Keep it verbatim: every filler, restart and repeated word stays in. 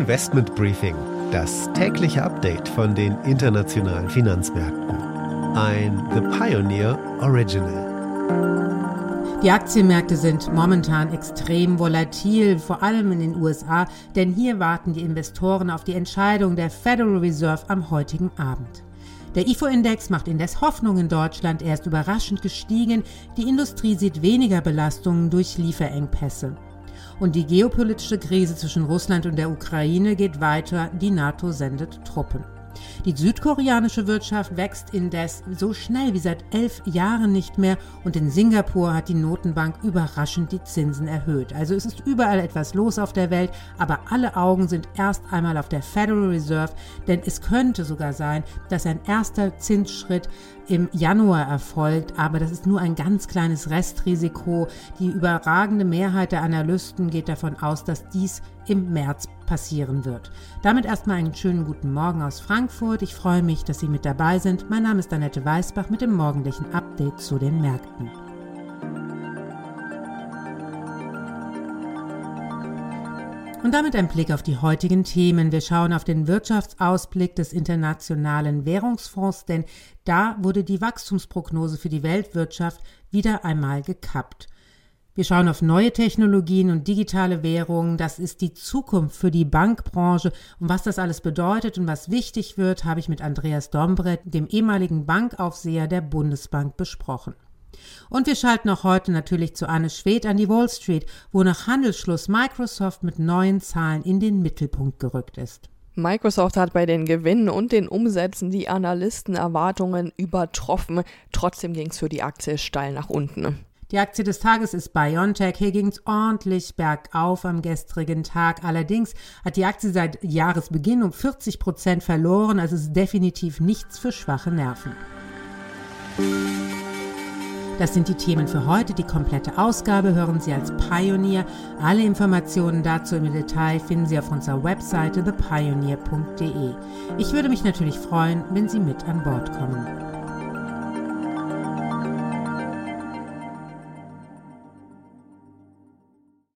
Investment Briefing, das tägliche Update von den internationalen Finanzmärkten. Ein The Pioneer Original. Die Aktienmärkte sind momentan extrem volatil, vor allem in den U S A, denn hier warten die Investoren auf die Entscheidung der Federal Reserve am heutigen Abend. Der I F O-Index macht indes Hoffnung in Deutschland, er ist überraschend gestiegen, die Industrie sieht weniger Belastungen durch Lieferengpässe. Und die geopolitische Krise zwischen Russland und der Ukraine geht weiter, die NATO sendet Truppen. Die südkoreanische Wirtschaft wächst indes so schnell wie seit elf Jahren nicht mehr und in Singapur hat die Notenbank überraschend die Zinsen erhöht. Also es ist überall etwas los auf der Welt, aber alle Augen sind erst einmal auf der Federal Reserve, denn es könnte sogar sein, dass ein erster Zinsschritt im Januar erfolgt, aber das ist nur ein ganz kleines Restrisiko. Die überragende Mehrheit der Analysten geht davon aus, dass dies im März passieren wird. Damit erstmal einen schönen guten Morgen aus Frankfurt. Ich freue mich, dass Sie mit dabei sind. Mein Name ist Annette Weißbach mit dem morgendlichen Update zu den Märkten. Und damit ein Blick auf die heutigen Themen. Wir schauen auf den Wirtschaftsausblick des Internationalen Währungsfonds, denn da wurde die Wachstumsprognose für die Weltwirtschaft wieder einmal gekappt. Wir schauen auf neue Technologien und digitale Währungen. Das ist die Zukunft für die Bankbranche. Und was das alles bedeutet und was wichtig wird, habe ich mit Andreas Dombrett, dem ehemaligen Bankaufseher der Bundesbank, besprochen. Und wir schalten auch heute natürlich zu Anne Schwed an die Wall Street, wo nach Handelsschluss Microsoft mit neuen Zahlen in den Mittelpunkt gerückt ist. Microsoft hat bei den Gewinnen und den Umsätzen die Analystenerwartungen übertroffen. Trotzdem ging es für die Aktie steil nach unten. Die Aktie des Tages ist BioNTech. Hier ging es ordentlich bergauf am gestrigen Tag. Allerdings hat die Aktie seit Jahresbeginn um vierzig Prozent verloren. Also ist definitiv nichts für schwache Nerven. Das sind die Themen für heute. Die komplette Ausgabe hören Sie als Pioneer. Alle Informationen dazu im Detail finden Sie auf unserer Webseite thepioneer punkt de. Ich würde mich natürlich freuen, wenn Sie mit an Bord kommen.